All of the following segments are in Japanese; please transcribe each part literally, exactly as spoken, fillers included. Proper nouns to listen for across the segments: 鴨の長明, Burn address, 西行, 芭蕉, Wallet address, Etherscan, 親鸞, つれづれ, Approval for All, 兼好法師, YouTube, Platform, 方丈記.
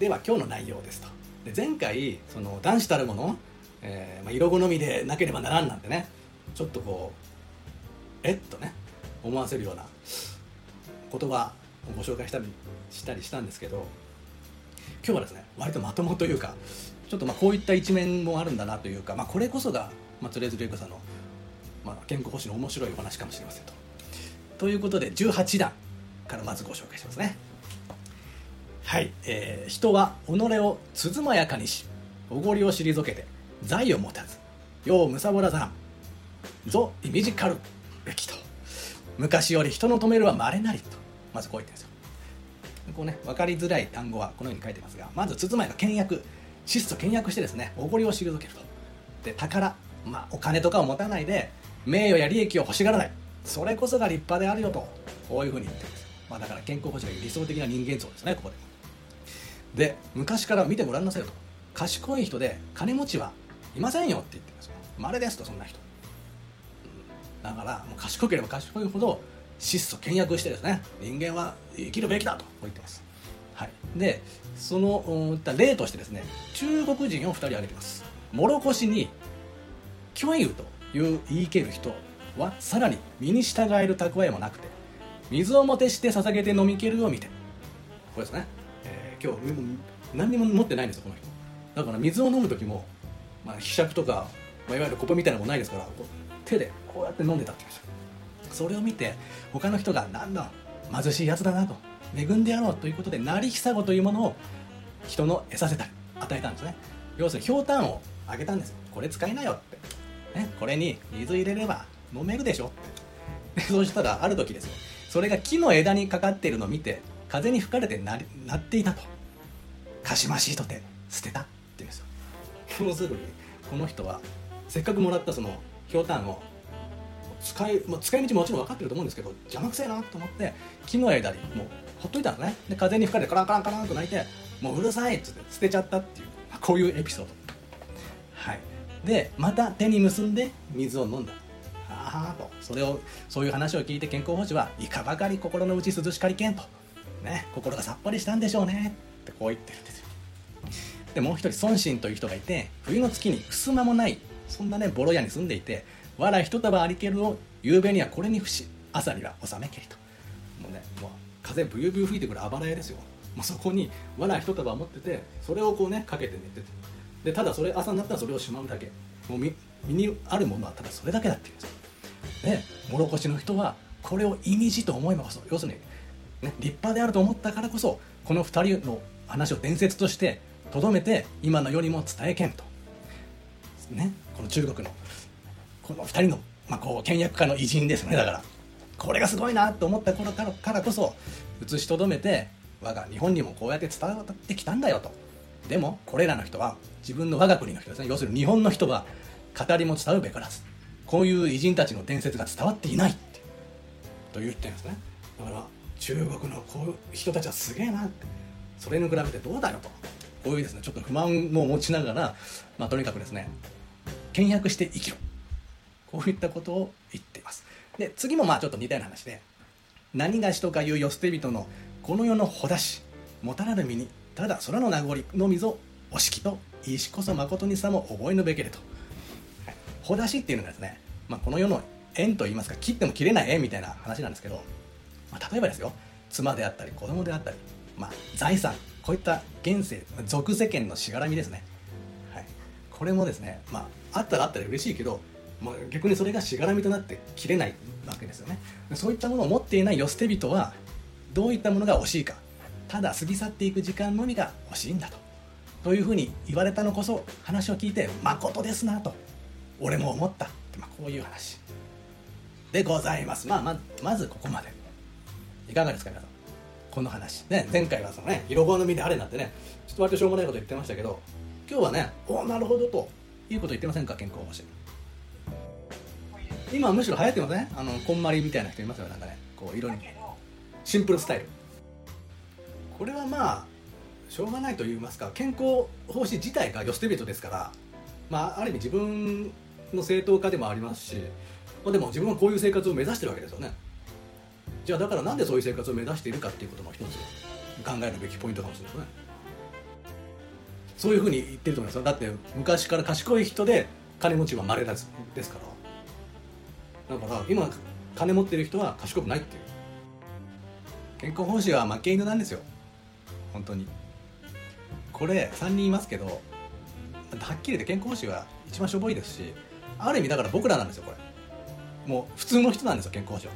では今日の内容ですと。で前回その男子たるもの、えーまあ、色好みでなければならんなんてね、ちょっとこうえっとね思わせるような言葉をご紹介したりしたりしたんですけど、今日はですね割とまともというか、ちょっとまあこういった一面もあるんだなというか、まあ、これこそが、まあ、つれづれゆかさんの、まあ、健康保守の面白いお話かもしれませんと。ということでじゅうはちだんからまずご紹介しますね。はい、えー、人は己を涼まやかにし、おごりを退けて財を持たず、世を貪らざらん、ぞいみじかるべきと。昔より人の止めるはまれなりと。まずこう言ってるんですよ。こうね、分かりづらい単語はこのように書いてますが、まずつつまいが倹約、質素倹約してですね、おごりを退けると。で、宝、まあ、お金とかを持たないで、名誉や利益を欲しがらない。それこそが立派であるよと、こういうふうに言ってるんですよ。まあ、だから健康保持が理想的な人間像ですね、ここで。で、昔から見てごらんなさいよと。賢い人で金持ちはいませんよって言ってるんですよ。まれですと、そんな人。だからもう賢ければ賢いほど質素倹約してですね、人間は生きるべきだと言ってます、はい、でその例としてですね、中国人をふたり挙げてます。もろこしに教育という言い切る人はさらに身に従える蓄えもなくて、水をもてして捧げて飲みきるを見て、これですね、えー、今日何にも持ってないんですよこの人。だから水を飲む時も、まあ、ひしゃくとか、まあ、いわゆるコップみたいなものないですから、手でこうやって飲んでたって言いました。それを見て他の人がなんだ貧しいやつだなと、恵んでやろうということで成り久子というものを人の得させたり与えたんですね。要するにひょうたんをあげたんですよ。これ使いなよって、ね、これに水入れれば飲めるでしょって。でそうしたらある時ですよ、それが木の枝にかかっているのを見て風に吹かれて な, なっていたと。かしましいとて捨てたって言うんですよ。要するにこの人はせっかくもらったそのひょうたんを使い、まあ、使い道ももちろん分かってると思うんですけど、邪魔くせえなと思って木の枝にもうほっといたんですね。で風に吹かれてカランカランカランと鳴いて、もううるさいっつって捨てちゃったっていう、まあ、こういうエピソード、はい、でまた手に結んで水を飲んだ。ああとそれをそういう話を聞いて、健康保持はいかばかり心の内涼しかりけんと、ね、心がさっぱりしたんでしょうねってこう言ってるんですよ。でもう一人孫信という人がいて、冬の月にふすまもないそんなねボロ屋に住んでいて、わら一束ありけるを夕べにはこれに伏し、朝には納めけりと。もうね、もう風ブユブユ吹いてくるあばら屋ですよ。もうそこにわら一束を持ってて、それをこうねかけて寝てて、でただそれ朝になったらそれをしまうだけ、もう 身, 身にあるものはただそれだけだっていうんですよ。でもろこしの人はこれを意味地と思います。要するに、ね、立派であると思ったからこそ、この二人の話を伝説としてとどめて今の世にも伝えけんと。ね、この中国のこのふたりの、まあ、こう倹約家の偉人ですね。だからこれがすごいなと思った頃からこそ写しとどめて、我が日本にもこうやって伝わってきたんだよと。でもこれらの人は自分の我が国の人ですね。要するに日本の人は語りも伝うべからず、こういう偉人たちの伝説が伝わっていないってと言ってるんですね。だから中国のこういう人たちはすげえなって、それに比べてどうだよと、こういうですねちょっと不満も持ちながら、まあ、とにかくですね倹約して生きろ、こういったことを言っています。で次もまあちょっと似たような話で、何がしとかいう世捨て人のこの世のほだしもたらる身に、ただ空の名残のみぞおしきと、いしこそまことにさも覚えぬべけれと。ほだしっていうのがですね、まあ、この世の縁といいますか、切っても切れない縁みたいな話なんですけど、まあ、例えばですよ、妻であったり子供であったり、まあ、財産、こういった現世俗世間のしがらみですね、はい、これもですね、まあ、あったらあったら嬉しいけど、まあ、逆にそれがしがらみとなって切れないわけですよね。そういったものを持っていない世捨て人はどういったものが惜しいか、ただ過ぎ去っていく時間のみが惜しいんだと、というふうに言われたのこそ、話を聞いてまことですなと俺も思ったって、まあ、こういう話でございます。まあ、ま, まずここまでいかがですか皆さん、この話、ね、前回はその、ね、色好みであれなんてね、ちょっと割としょうもないこと言ってましたけど、今日はね、おなるほどといいこと言ってませんか。健康保守今むしろ流行ってますね。あのこんまりみたいな人いますよ。なんかね、こう色にシンプルスタイル、これはまあしょうがないと言いますか、健康保守自体が世捨て人ですから、まあ、ある意味自分の正当化でもありますし、まあ、でも自分はこういう生活を目指してるわけですよね。じゃあだからなんでそういう生活を目指しているかっていうことも一つ考えるべきポイントかもしれないですね。そういうふうに言ってると思います。だって昔から賢い人で金持ちは稀ですから。だから今金持ってる人は賢くないっていう、健康奉仕は負け犬なんですよ本当に。これさんにんいますけど、はっきり言って健康奉仕は一番しょぼいですし、ある意味だから僕らなんですよこれ。もう普通の人なんですよ健康奉仕は。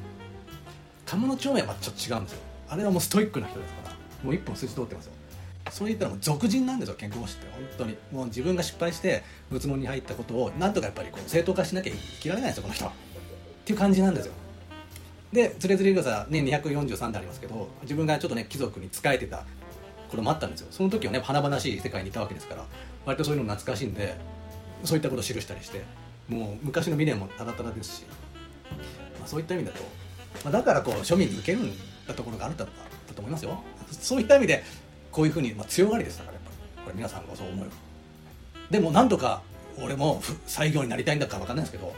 鴨の長也はちょっと違うんですよ。あれはもうストイックな人ですから、もう一本筋通ってますよ。そういったらもう俗人なんですよ健康奉仕って本当に。もう自分が失敗して仏門に入ったことをなんとかやっぱりこう正当化しなきゃいけられないんですよこの人はっていう感じなんですよ。でつれづれがさねにひゃくよんじゅうさんでありますけど、自分がちょっとね貴族に仕えてたこともあったんですよ。その時はね華々しい世界にいたわけですから、割とそういうの懐かしいんでそういったことを記したりして、もう昔の未練もたらたらですし、まあ、そういった意味だと、まあ、だからこう庶民に受けるんだところがあるんだと思いますよ。そういった意味でこういうふうに、まあ、強がりでしたからやっぱりこれ皆さんがそう思う。でもなんとか俺も採業になりたいんだかわかんないですけど、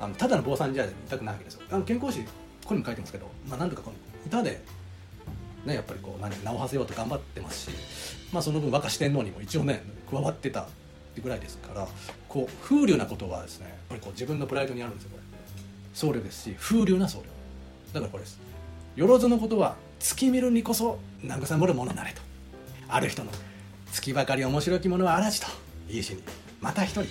あのただの坊さんじゃ痛くないわけですよ。あの健康誌ここにも書いてますけど、まあ、なんとかこの歌で、ね、やっぱりこう何名を馳せようと頑張ってますし、まあ、その分若四天王にも一応ね加わってたってぐらいですから、こう風流なことはですねやっぱりこう自分のプライドにあるんですよこれ。僧侶ですし風流な僧侶だからこれです。よろずのことは月見るにこそ慰めるものなれと、ある人の月ばかり面白きものは嵐といいしにまた一人い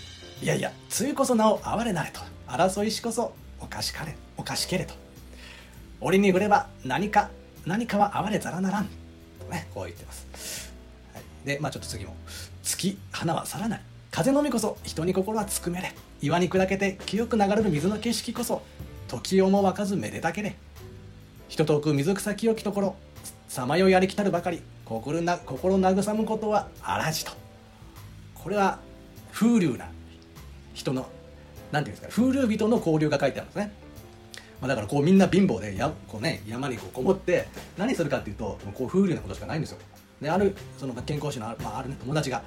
やいやつゆこそなお哀れなれと争いしこそおかしかれおかしけれと折に触れば何か何かは哀れざらならん、ね、こう言ってます、はい、でまあちょっと次も月花はさらない風のみこそ人に心はつくめれ岩に砕けて清く流れる水の景色こそ時をもわかずめでたけれ人遠く水草清きところさまよいありきたるばかり心な心慰むことは嵐と。これは風流な人のなんていうんですか、風流人の交流が書いてあるんですね。まあ、だからこうみんな貧乏でやこう、ね、山にこうこもって何するかっていうとこう風流なことしかないんですよ。であるその健康師のある、まああるね、友達が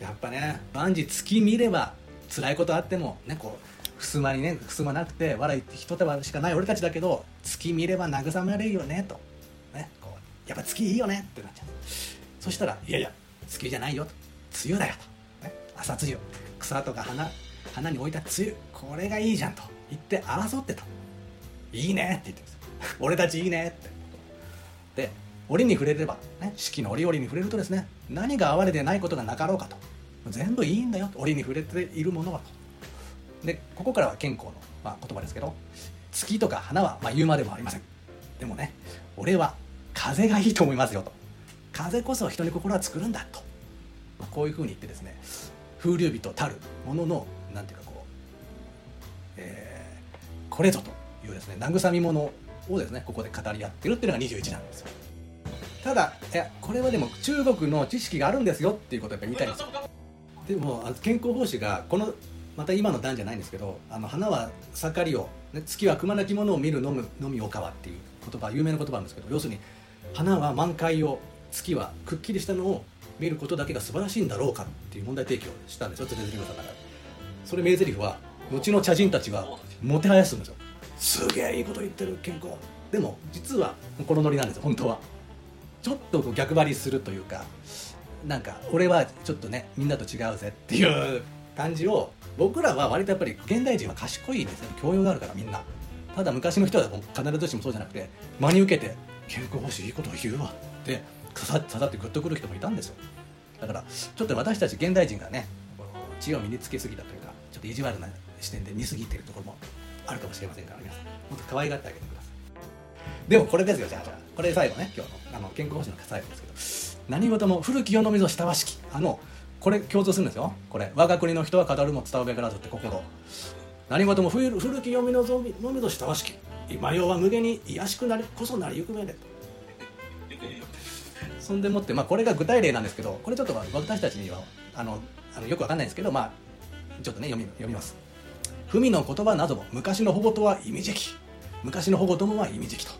やっぱね万事月見れば辛いことあってもねこう襖にね襖なくて笑い一束しかない俺たちだけど月見れば慰められるよねとねこうやっぱ月いいよねってなっちゃう。そしたらいやいや月じゃないよと梅雨だよと、ね、朝露草とか花花に置いた梅雨これがいいじゃんと言って争ってた。いいねって言ってます俺たちいいねってで折に触れれば、ね、四季の折々に触れるとですね何が哀れでないことがなかろうかと全部いいんだよ折に触れているものはと。でここからは健康の、まあ、言葉ですけど月とか花は、まあ、言うまでもありません。でもね俺は風がいいと思いますよと風こそ人に心は作るんだと、まあ、こういうふうに言ってですね風流人たるもののなんていうかこう、えー、これぞというですね慰み物をですねここで語り合ってるっていうのがにじゅういちなんですよ。ただこれはでも中国の知識があるんですよっていうことをやっぱり言いたいんですよ。でも健康奉仕がこのまた今の段じゃないんですけどあの花は盛りを、ね、月はくまなきものを見るのみのみおかわっていう言葉有名な言葉なんですけど、要するに花は満開を月はくっきりしたのを見ることだけが素晴らしいんだろうかっていう問題提起をしたんですよつれづれさんから。それ名台詞は後の茶人たちはもてはやすんですよ。すげえいいこと言ってる健康。でも実はこのノリなんですよ本当は。ちょっとこう逆張りするというかなんか俺はちょっとねみんなと違うぜっていう感じを、僕らは割とやっぱり現代人は賢いですね教養があるからみんな。ただ昔の人は必ずしもそうじゃなくて真に受けて健康欲しいいいことを言うわって刺さってグッとくる人もいたんですよ。だからちょっと私たち現代人がね知恵を身につけすぎたというかちょっと意地悪な視点で見すぎてるところもあるかもしれませんから皆さんもっと可愛がってあげてください。でもこれですよじゃあこれ最後ね今日のあの健康保障の最後ですけど、何事も古き世の水を下はしきあのこれ共通するんですよこれ我が国の人は語るも伝うべからずって心何事も古き世の水を下はしき今世は無限に癒しくなりこそなりゆくめでそんでもって、まあ、これが具体例なんですけどこれちょっと私たちにはあのあのよくわかんないんですけどまあちょっとね読み、読みます。文の言葉なども昔の保護とは意味じき昔の保護ともは意味じきと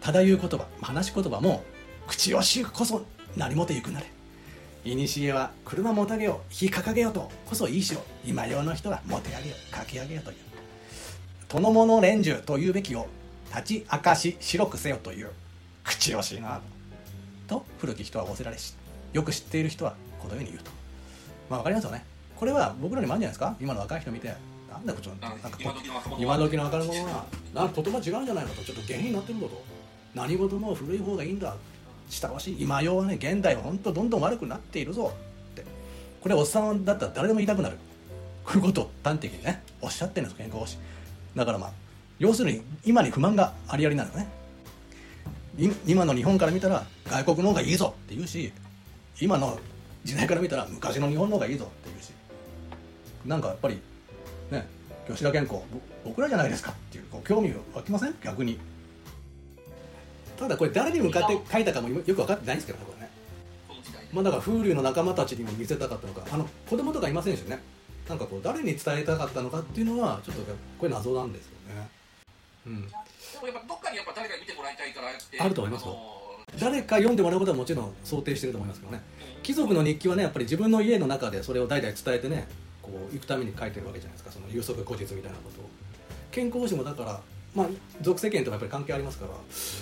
ただ言う言葉話し言葉も口惜しくこそ何もてゆくなれ古は車もたげよ火掲げよとこそいいしよ今世の人はもてあげよかけあげよという殿物連中というべきを立ち明かし白くせよという口惜しいなと古き人は仰せられしよく知っている人はこのように言うと。まあ分かりますよね。これは僕らにもあるんじゃないですか。今の若い人見てなんだこっちのなんか今時の若者がなんか言葉違うんじゃないかと、ちょっと原因になってるんだと、何事も古い方がいいんだ、下わし今用はね、現代は本当どんどん悪くなっているぞって、これおっさんだったら誰でも言いたくなるこういうことを端的にねおっしゃってるんです、健康師だから。まあ要するに今に不満がありありなのね。今の日本から見たら外国の方がいいぞって言うし、今の時代から見たら昔の日本の方がいいぞって言うし、なんかやっぱりね、吉田健康僕らじゃないですかっていう興味湧きません？逆に。ただこれ誰に向かって書いたかもよく分かってないんですけどね、これね。まあだから風流の仲間たちにも見せたかったのか、あの子供とかいませんしね。なんかこう誰に伝えたかったのかっていうのはちょっとこれ謎なんですよね。うん。でもやっぱどっかにやっぱ誰かに見てもらいたいからってあると思いますよ。誰か読んでもらうことはもちろん想定してると思いますけどね。貴族の日記はね、やっぱり自分の家の中でそれを代々伝えてね、こう行くために書いてるわけじゃないですか。その有職故実みたいなことを。健康師もだから、まあ俗世間とかやっぱり関係ありますから、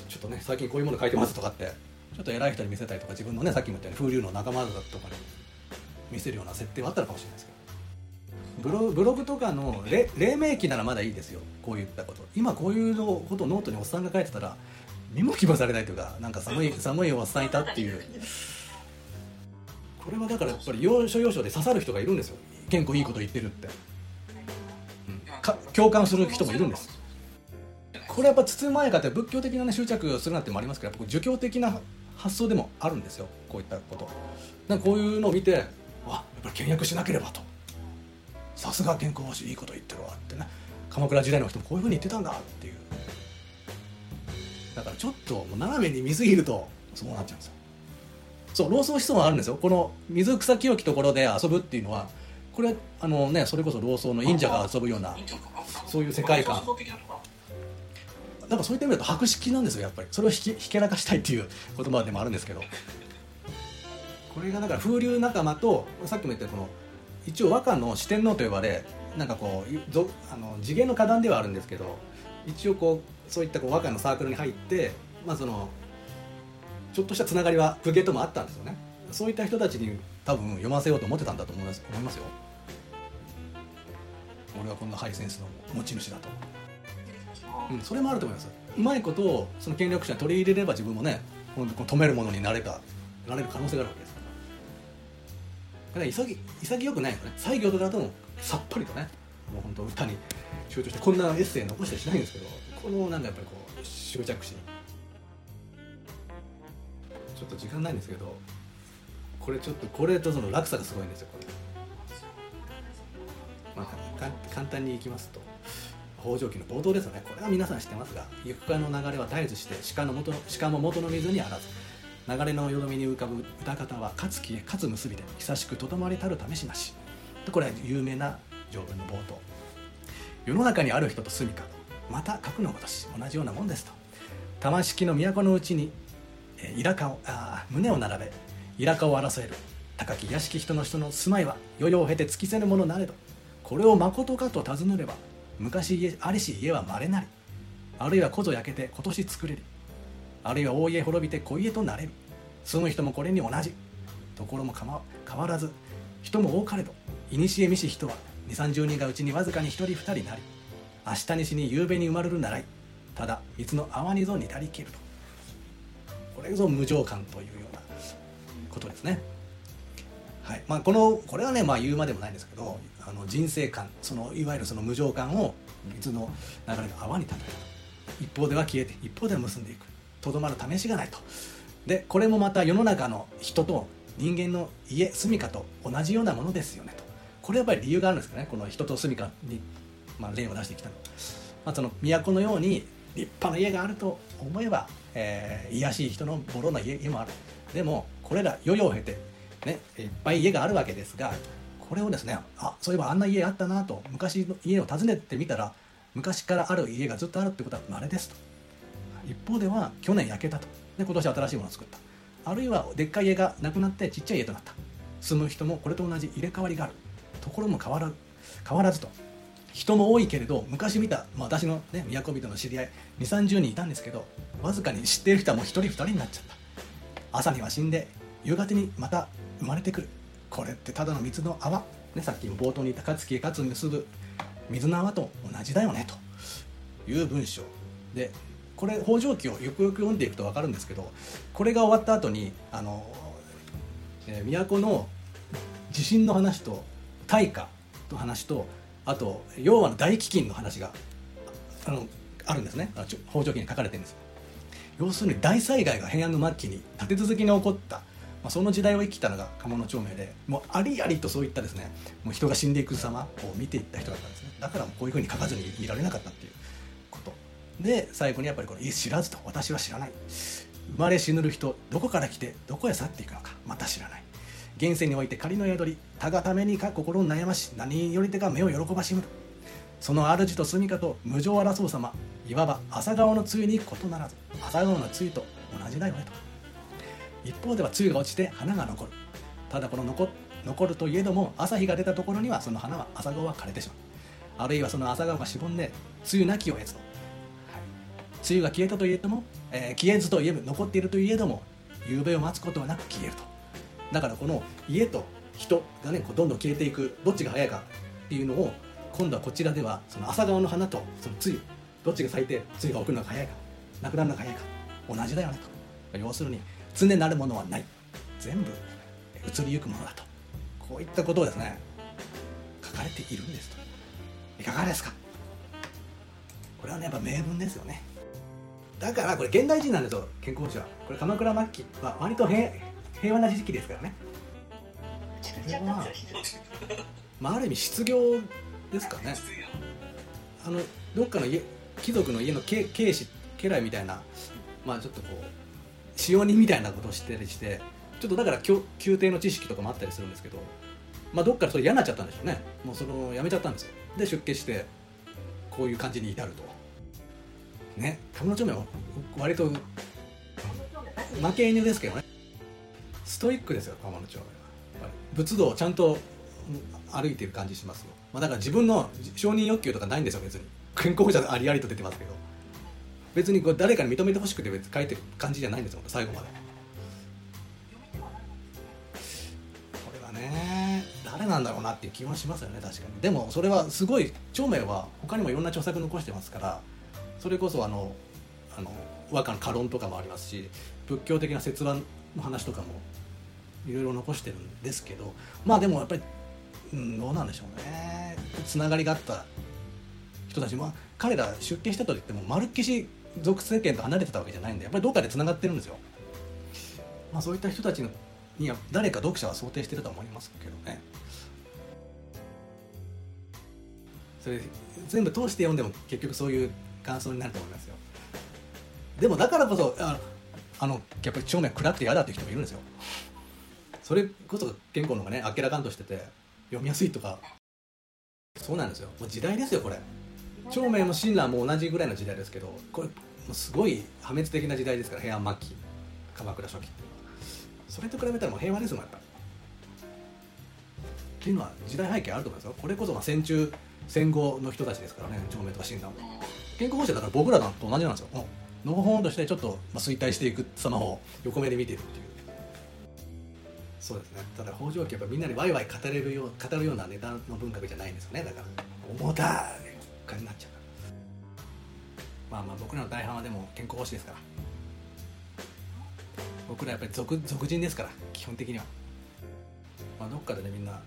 ちょっとね最近こういうもの書いてますとかって、ちょっと偉い人に見せたりとか、自分のねさっきも言ったように風流の仲間だとかに見せるような設定はあったのかもしれないですけど。ブ ロ, ブログとかの黎明期ならまだいいですよ、こういったこと。今こういうことをノートにおっさんが書いてたら見もきもされないというか、なんか寒い寒いおっさんいたっていう。これはだからやっぱり要所要所で刺さる人がいるんですよ。健康いいこと言ってるって、うん、共感する人もいるんです。これやっぱ包まやかって仏教的な、ね、執着するなんてもありますけど、儒教的な発想でもあるんですよ、こういったこと。なんかこういうのを見て、あ、やっぱり倹約しなければと、さすが健康法師いいこと言ってるわってね、鎌倉時代の人もこういう風に言ってたんだっていう。だからちょっと斜めに見すぎるとそうなっちゃうんですよ。そう、老荘思想はあるんですよ。この水草清きところで遊ぶっていうのは、これあのね、それこそ老荘の忍者が遊ぶようなそういう世界観だから、そういった意味だと博識なんですよ。やっぱりそれをひ け, ひけらかしたいっていう言葉でもあるんですけど、これがだから風流仲間と、さっきも言ったこの一応和歌の四天王と呼ばれ、なんかこうあの次元の歌壇ではあるんですけど、一応こうそういったこう和歌のサークルに入って、まあ、そのちょっとしたつながりは公家ともあったんですよね。そういった人たちに多分読ませようと思ってたんだと思いますよ。俺はこんなハイセンスの持ち主だと、うん、それもあると思います。うまいことをその権力者に取り入れれば、自分もね止めるものになればなれる可能性があるわけです。だから潔潔くないよね。西行とかだともさっぱりとね、もう本当歌に集中してこんなエッセイ残したりしないんですけど、このなんかやっぱりこう執着心。ちょっと時間ないんですけど、これちょっとこれとその落差がすごいんですよ。これまあ簡単にいきますと、北条記の冒頭ですよね。これは皆さん知ってますが、行く川の流れは絶えずして、鹿の元鹿も元の水にあらず。流れのよどみに浮かぶ歌方はかつ消えかつ結びで久しくとどまりたるためしなし。これは有名な条文の冒頭。世の中にある人と住みか、また格のごとし同じようなもんですと。玉敷の都のうちにえいらかをあ胸を並べいらかを争える高き屋敷人の人の住まいは世々を経て尽きせぬものなれど、これをまことかと尋ねれば昔ありし家はまれなり、あるいはこぞ焼けて今年作れる、あるいは大家滅びて小家となれる、住む人もこれに同じところもかま変わらず人も多かれど、いにしえ見し人は二三十人がうちにわずかに一人二人なり、明日にしに夕べに生まれるならい、ただ水の泡にぞにたりけると。これぞ無常観というようなことですね。はい、まあこのこれはね、まあ言うまでもないんですけど、あの人生観、そのいわゆるその無常観を水の流れの泡に例えると、一方では消えて一方では結んでいく。とどまる試しがないと。でこれもまた世の中の人と人間の家住処と同じようなものですよねと。これやっぱり理由があるんですかね、この人と住処に、まあ、例を出してきたの、まあ、その都のように立派な家があると思えば、えー、卑しい人のボロな 家, 家もある。でもこれら世々を経て、ね、いっぱい家があるわけですが、これをですね、あ、そういえばあんな家あったなと、昔の家を訪ねてみたら昔からある家がずっとあるってことは稀ですと。一方では去年焼けたと、で今年新しいものを作った、あるいはでっかい家がなくなってちっちゃい家となった、住む人もこれと同じ入れ替わりがある、ところも変わらず変わらずと、人も多いけれど昔見た、まあ、私のね都人の知り合いに、さんじゅうにんいたんですけど、わずかに知っている人はもうひとりふたりになっちゃった。朝には死んで夕方にまた生まれてくる、これってただの水の泡、ね、さっきも冒頭に言ったかつ消えかつ結ぶ水の泡と同じだよねという文章で、これ方丈記をよくよく読んでいくと分かるんですけど、これが終わった後にあの、えー、都の地震の話と大火の話とあと要はの大飢饉の話が あ, あ, のあるんですね。方丈記に書かれてるんです。要するに大災害が平安の末期に立て続けに起こった、まあ、その時代を生きたのが鴨の長明で、もうありありとそういったですね、もう人が死んでいく様を見ていった人だったんですね。だからもうこういう風に書かずにいられなかったっていうことで、最後にやっぱりこれ知らずと、私は知らない、生まれ死ぬる人、どこから来てどこへ去っていくのかまた知らない、現世において仮の宿り、他がためにか心を悩まし、何より手が目を喜ばしむる、その主と住処と無情を争う様、いわば朝顔の露に異ならず、朝顔の露と同じだよねと。一方では露が落ちて花が残る、ただこの 残, 残るといえども、朝日が出たところにはその花は、朝顔は枯れてしまう、あるいはその朝顔がしぼんで露なきを得ずと、はい、露が消えたといえども、えー、消えずといえば残っているといえども、夕べを待つことはなく消えると。だからこの家と人がね、こうどんどん消えていく、どっちが早いかっていうのを、今度はこちらではその朝顔の花とその露、どっちが咲いて露が送るのが早いか、なくなるのが早いか、同じだよねと。要するに常なるものはない、全部移りゆくものだと、こういったことをですね書かれているんですと。いかがですか。これはねやっぱ名文ですよね。だからこれ現代人なんですよ、健康士は。これ鎌倉末期は割と平平和な時期ですからね。これは、まあ、ある意味失業ですかね。あのどっかの家、貴族の家のけ警視家来みたいな、まあちょっとこう使用人みたいなことをしてたりして、ちょっとだから宮廷の知識とかもあったりするんですけど、まあどっからそれ嫌になっちゃったんでしょうね。もうそのやめちゃったんですよ。で出家してこういう感じに至るとね。鴨の長明は割と負け犬ですけどね、ストイックですよ鴨の長明は。やっぱり仏道をちゃんと歩いてる感じしますよ。まあ、だから自分の承認欲求とかないんですよ別に。健康者ありありと出てますけど、別にこう誰かに認めてほしくて別に書いてる感じじゃないんですよ最後まで。これはね誰なんだろうなっていう気はしますよね。確かに。でもそれはすごい、長明は他にもいろんな著作残してますから、それこそあのあの和歌の歌論とかもありますし、仏教的な説話の話とかもいろいろ残してるんですけど、まあでもやっぱり、うん、どうなんでしょうね。つながりがあった人たちも、彼ら出家したといっても丸っきし俗世間と離れてたわけじゃないんで、やっぱりどっかでつながってるんですよ。まあそういった人たちには誰か読者は想定してると思いますけどね。それ全部通して読んでも結局そういう感想になると思いますよ。でもだからこそあの、あのやっぱり長明暗くて嫌だっていう人もいるんですよ。それこそ健康の方がね明らかんとしてて読みやすいとか、そうなんですよ。もう時代ですよこれ。長明も親鸞も同じぐらいの時代ですけど、これもうすごい破滅的な時代ですから、平安末期鎌倉初期っていうのは。それと比べたらもう平和ですもんやっぱり。っていうのは時代背景あると思いますよ。これこそまあ戦中戦後の人たちですからね、長明とか親鸞も。健康法師だから僕らと同じなんですよ。のほほんとしてちょっと衰退していく様を横目で見ているっていう。そうですね。ただ方丈記はやっぱみんなにワイワイ語れるよう語るようなネタの文学じゃないんですよね。だから重たい感じになっちゃう。まあまあ僕らの大半はでも健康法師ですから。僕らやっぱり俗俗人ですから基本的には。まあどっかでねみんな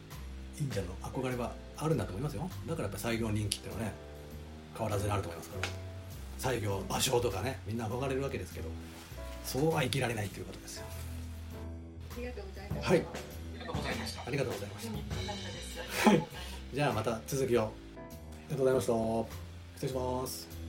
忍者の憧れはあるんだと思いますよ。だからやっぱ西行人気っていうのはね変わらずにあると思いますから。西行芭蕉とかねみんな憧れるわけですけど、そうは生きられないということですよ。ありがとうございました。はい。ありがとうございました。はい。じゃあまた続きを。ありがとうございました。失礼します。